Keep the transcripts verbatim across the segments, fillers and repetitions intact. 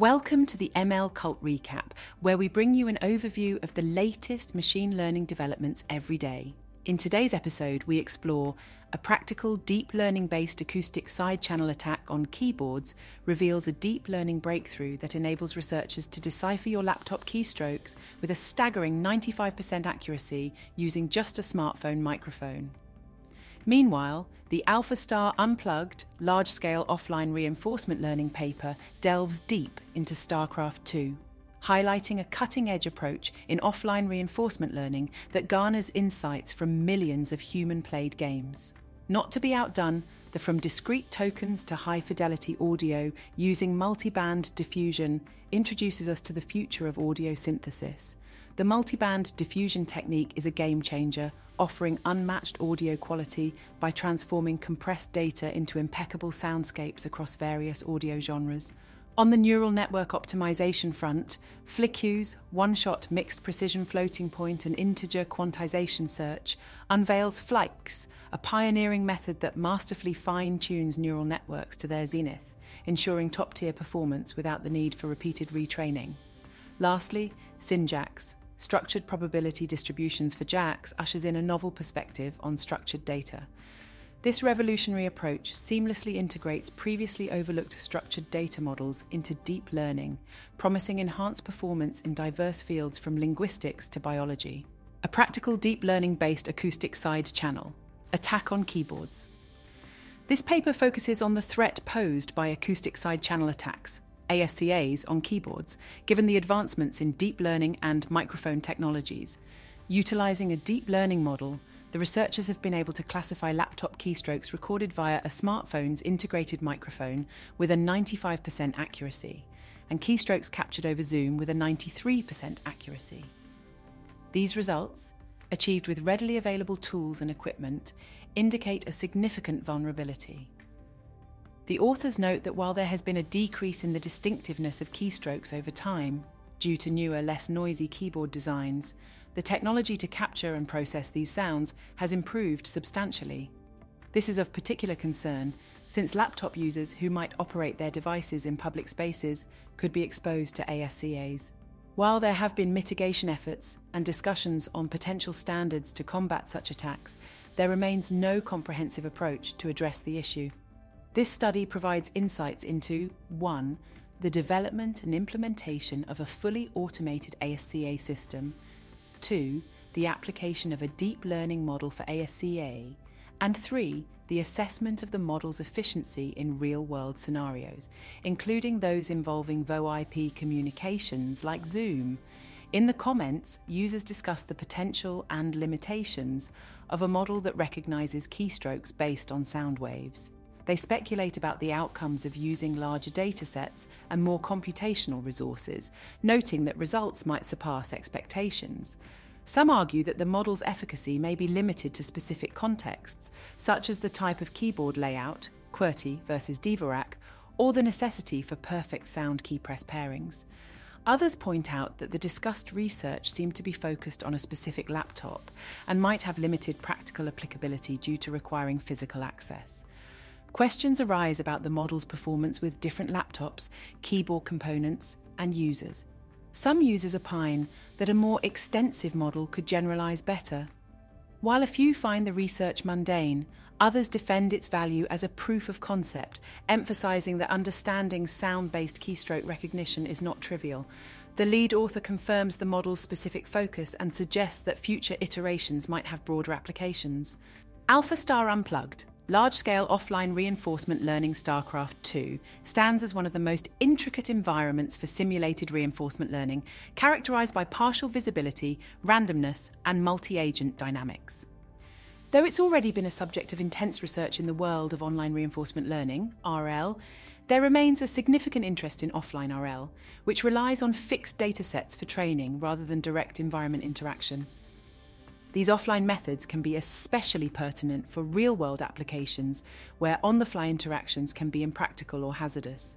Welcome to the M L Cult Recap, where we bring you an overview of the latest machine learning developments every day. In today's episode, we explore a practical deep learning-based acoustic side-channel attack on keyboards reveals a deep learning breakthrough that enables researchers to decipher your laptop keystrokes with a staggering ninety-five percent accuracy using just a smartphone microphone. Meanwhile, the AlphaStar Unplugged large-scale offline reinforcement learning paper delves deep into StarCraft two, highlighting a cutting-edge approach in offline reinforcement learning that garners insights from millions of human-played games. Not to be outdone, the from discrete tokens to high-fidelity audio using multi-band diffusion introduces us to the future of audio synthesis. The multi-band diffusion technique is a game-changer, offering unmatched audio quality by transforming compressed data into impeccable soundscapes across various audio genres. On the neural network optimization front, FLIQS one-shot mixed precision floating point and integer quantization search unveils FLIQS, a pioneering method that masterfully fine-tunes neural networks to their zenith, ensuring top-tier performance without the need for repeated retraining. Lastly, Synjax, structured probability distributions for JAX, ushers in a novel perspective on structured data. This revolutionary approach seamlessly integrates previously overlooked structured data models into deep learning, promising enhanced performance in diverse fields from linguistics to biology. A practical deep learning-based acoustic side channel attack on keyboards. This paper focuses on the threat posed by acoustic side channel attacks, A S C As, on keyboards, given the advancements in deep learning and microphone technologies. Utilizing a deep learning model, the researchers have been able to classify laptop keystrokes recorded via a smartphone's integrated microphone with a ninety-five percent accuracy, and keystrokes captured over Zoom with a ninety-three percent accuracy. These results, achieved with readily available tools and equipment, indicate a significant vulnerability. The authors note that while there has been a decrease in the distinctiveness of keystrokes over time, due to newer, less noisy keyboard designs, the technology to capture and process these sounds has improved substantially. This is of particular concern, since laptop users who might operate their devices in public spaces could be exposed to A S C As. While there have been mitigation efforts and discussions on potential standards to combat such attacks, there remains no comprehensive approach to address the issue. This study provides insights into one The development and implementation of a fully automated A S C A system, two the application of a deep learning model for A S C A, and three the assessment of the model's efficiency in real-world scenarios, including those involving VoIP communications like Zoom. In the comments, users discuss the potential and limitations of a model that recognizes keystrokes based on sound waves. They speculate about the outcomes of using larger datasets and more computational resources, noting that results might surpass expectations. Some argue that the model's efficacy may be limited to specific contexts, such as the type of keyboard layout, QWERTY versus DEVORAC, or the necessity for perfect sound key press pairings. Others point out that the discussed research seemed to be focused on a specific laptop and might have limited practical applicability due to requiring physical access. Questions arise about the model's performance with different laptops, keyboard components, and users. Some users opine that a more extensive model could generalize better. While a few find the research mundane, others defend its value as a proof of concept, emphasizing that understanding sound-based keystroke recognition is not trivial. The lead author confirms the model's specific focus and suggests that future iterations might have broader applications. AlphaStar Unplugged, large-scale offline reinforcement learning StarCraft two, stands as one of the most intricate environments for simulated reinforcement learning, characterized by partial visibility, randomness, and multi-agent dynamics. Though it's already been a subject of intense research in the world of online reinforcement learning, R L, there remains a significant interest in offline R L, which relies on fixed datasets for training rather than direct environment interaction. These offline methods can be especially pertinent for real-world applications where on-the-fly interactions can be impractical or hazardous.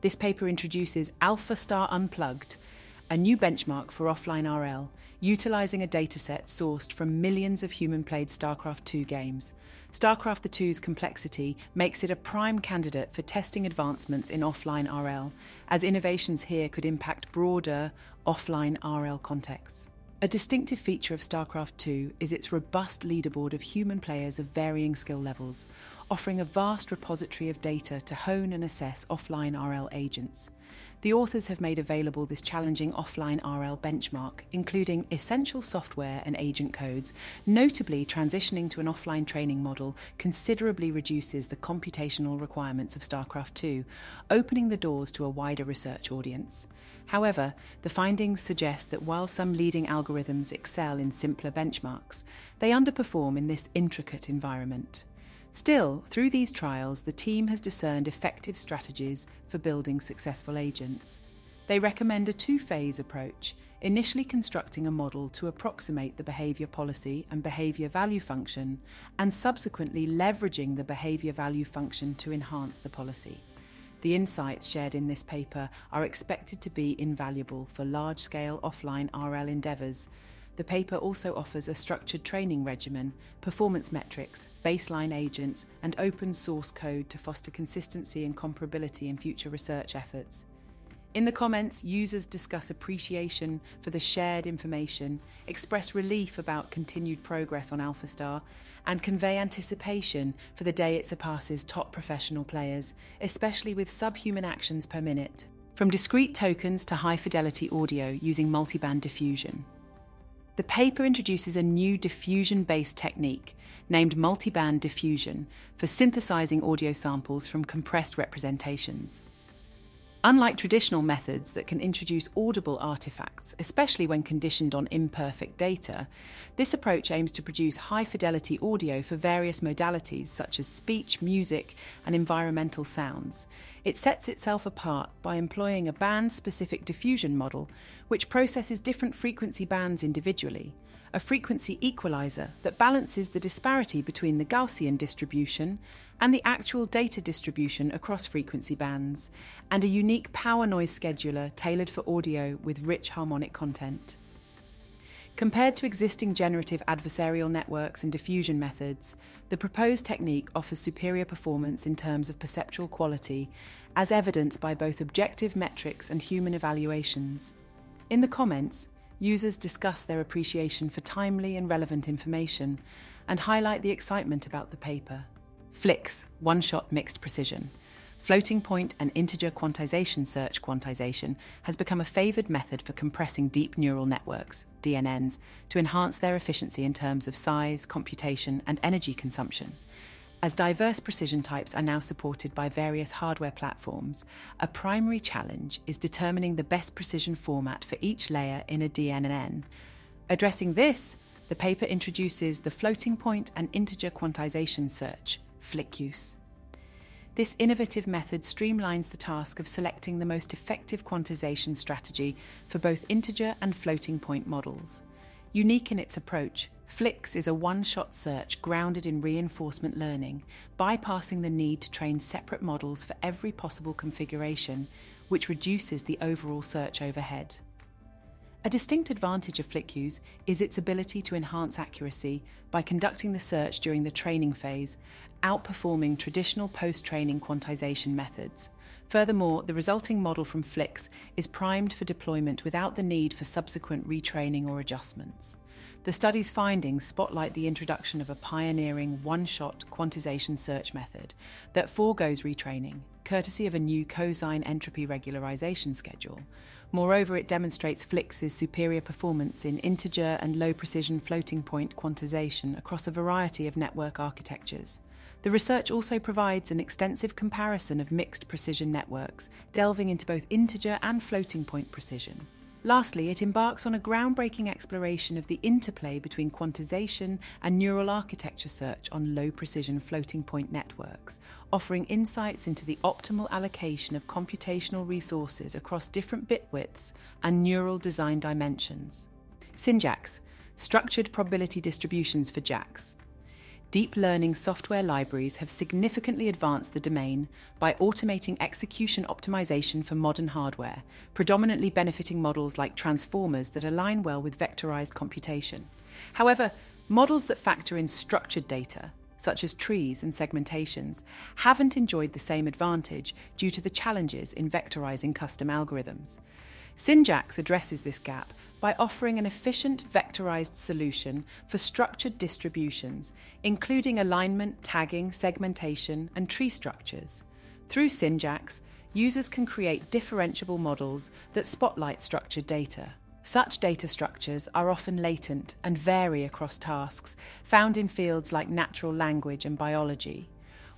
This paper introduces AlphaStar Unplugged, a new benchmark for offline R L, utilising a dataset sourced from millions of human-played StarCraft two games. StarCraft two's complexity makes it a prime candidate for testing advancements in offline R L, as innovations here could impact broader offline R L contexts. A distinctive feature of StarCraft two is its robust leaderboard of human players of varying skill levels, offering a vast repository of data to hone and assess offline R L agents. The authors have made available this challenging offline R L benchmark, including essential software and agent codes. Notably, transitioning to an offline training model considerably reduces the computational requirements of StarCraft two, opening the doors to a wider research audience. However, the findings suggest that while some leading algorithms excel in simpler benchmarks, they underperform in this intricate environment. Still, through these trials, the team has discerned effective strategies for building successful agents. They recommend a two-phase approach, initially constructing a model to approximate the behaviour policy and behaviour value function, and subsequently leveraging the behaviour value function to enhance the policy. The insights shared in this paper are expected to be invaluable for large-scale offline R L endeavours. The paper also offers a structured training regimen, performance metrics, baseline agents, and open source code to foster consistency and comparability in future research efforts. In the comments, users discuss appreciation for the shared information, express relief about continued progress on AlphaStar, and convey anticipation for the day it surpasses top professional players, especially with subhuman actions per minute, from discrete tokens to high-fidelity audio using multi-band diffusion. The paper introduces a new diffusion-based technique, named multi-band diffusion, for synthesizing audio samples from compressed representations. Unlike traditional methods that can introduce audible artifacts, especially when conditioned on imperfect data, this approach aims to produce high-fidelity audio for various modalities such as speech, music, and environmental sounds. It sets itself apart by employing a band-specific diffusion model, which processes different frequency bands individually, a frequency equalizer that balances the disparity between the Gaussian distribution and the actual data distribution across frequency bands, and a unique power noise scheduler tailored for audio with rich harmonic content. Compared to existing generative adversarial networks and diffusion methods, the proposed technique offers superior performance in terms of perceptual quality, as evidenced by both objective metrics and human evaluations. In the comments, users discuss their appreciation for timely and relevant information and highlight the excitement about the paper. FLIQS, one-shot mixed precision. Floating point and integer quantization search quantization has become a favoured method for compressing deep neural networks, D N Ns, to enhance their efficiency in terms of size, computation, and energy consumption. As diverse precision types are now supported by various hardware platforms, a primary challenge is determining the best precision format for each layer in a D N N. Addressing this, the paper introduces the floating point and integer quantization search, FLIQS. This innovative method streamlines the task of selecting the most effective quantization strategy for both integer and floating point models. Unique in its approach, FLIQS is a one-shot search grounded in reinforcement learning, bypassing the need to train separate models for every possible configuration, which reduces the overall search overhead. A distinct advantage of FLIQS is its ability to enhance accuracy by conducting the search during the training phase, outperforming traditional post-training quantization methods. Furthermore, the resulting model from FLIQS is primed for deployment without the need for subsequent retraining or adjustments. The study's findings spotlight the introduction of a pioneering one-shot quantization search method that forgoes retraining, courtesy of a new cosine entropy regularization schedule. Moreover, it demonstrates FLIQS's superior performance in integer and low-precision floating-point quantization across a variety of network architectures. The research also provides an extensive comparison of mixed precision networks, delving into both integer and floating-point precision. Lastly, it embarks on a groundbreaking exploration of the interplay between quantization and neural architecture search on low-precision floating-point networks, offering insights into the optimal allocation of computational resources across different bit widths and neural design dimensions. Synjax, structured probability distributions for JAX. deep learning software libraries have significantly advanced the domain by automating execution optimization for modern hardware, predominantly benefiting models like transformers that align well with vectorized computation. However, models that factor in structured data, such as trees and segmentations, haven't enjoyed the same advantage due to the challenges in vectorizing custom algorithms. Synjax addresses this gap by offering an efficient vectorized solution for structured distributions, including alignment, tagging, segmentation, and tree structures. Through Synjax, users can create differentiable models that spotlight structured data. Such data structures are often latent and vary across tasks, found in fields like natural language and biology.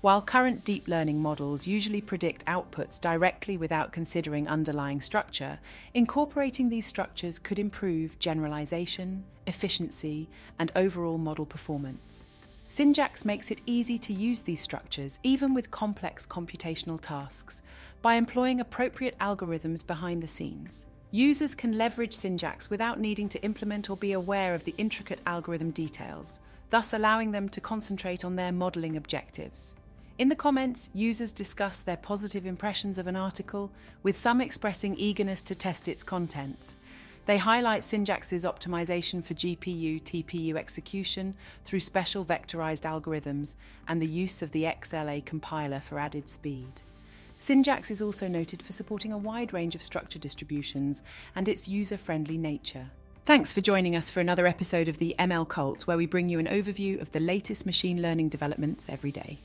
While current deep learning models usually predict outputs directly without considering underlying structure, incorporating these structures could improve generalization, efficiency, and overall model performance. Synjax makes it easy to use these structures, even with complex computational tasks, by employing appropriate algorithms behind the scenes. Users can leverage Synjax without needing to implement or be aware of the intricate algorithm details, thus allowing them to concentrate on their modeling objectives. In the comments, users discuss their positive impressions of an article, with some expressing eagerness to test its contents. They highlight Synjax's optimization for G P U T P U execution through special vectorized algorithms and the use of the X L A compiler for added speed. Synjax is also noted for supporting a wide range of structure distributions and its user-friendly nature. Thanks for joining us for another episode of the M L Cult, where we bring you an overview of the latest machine learning developments every day.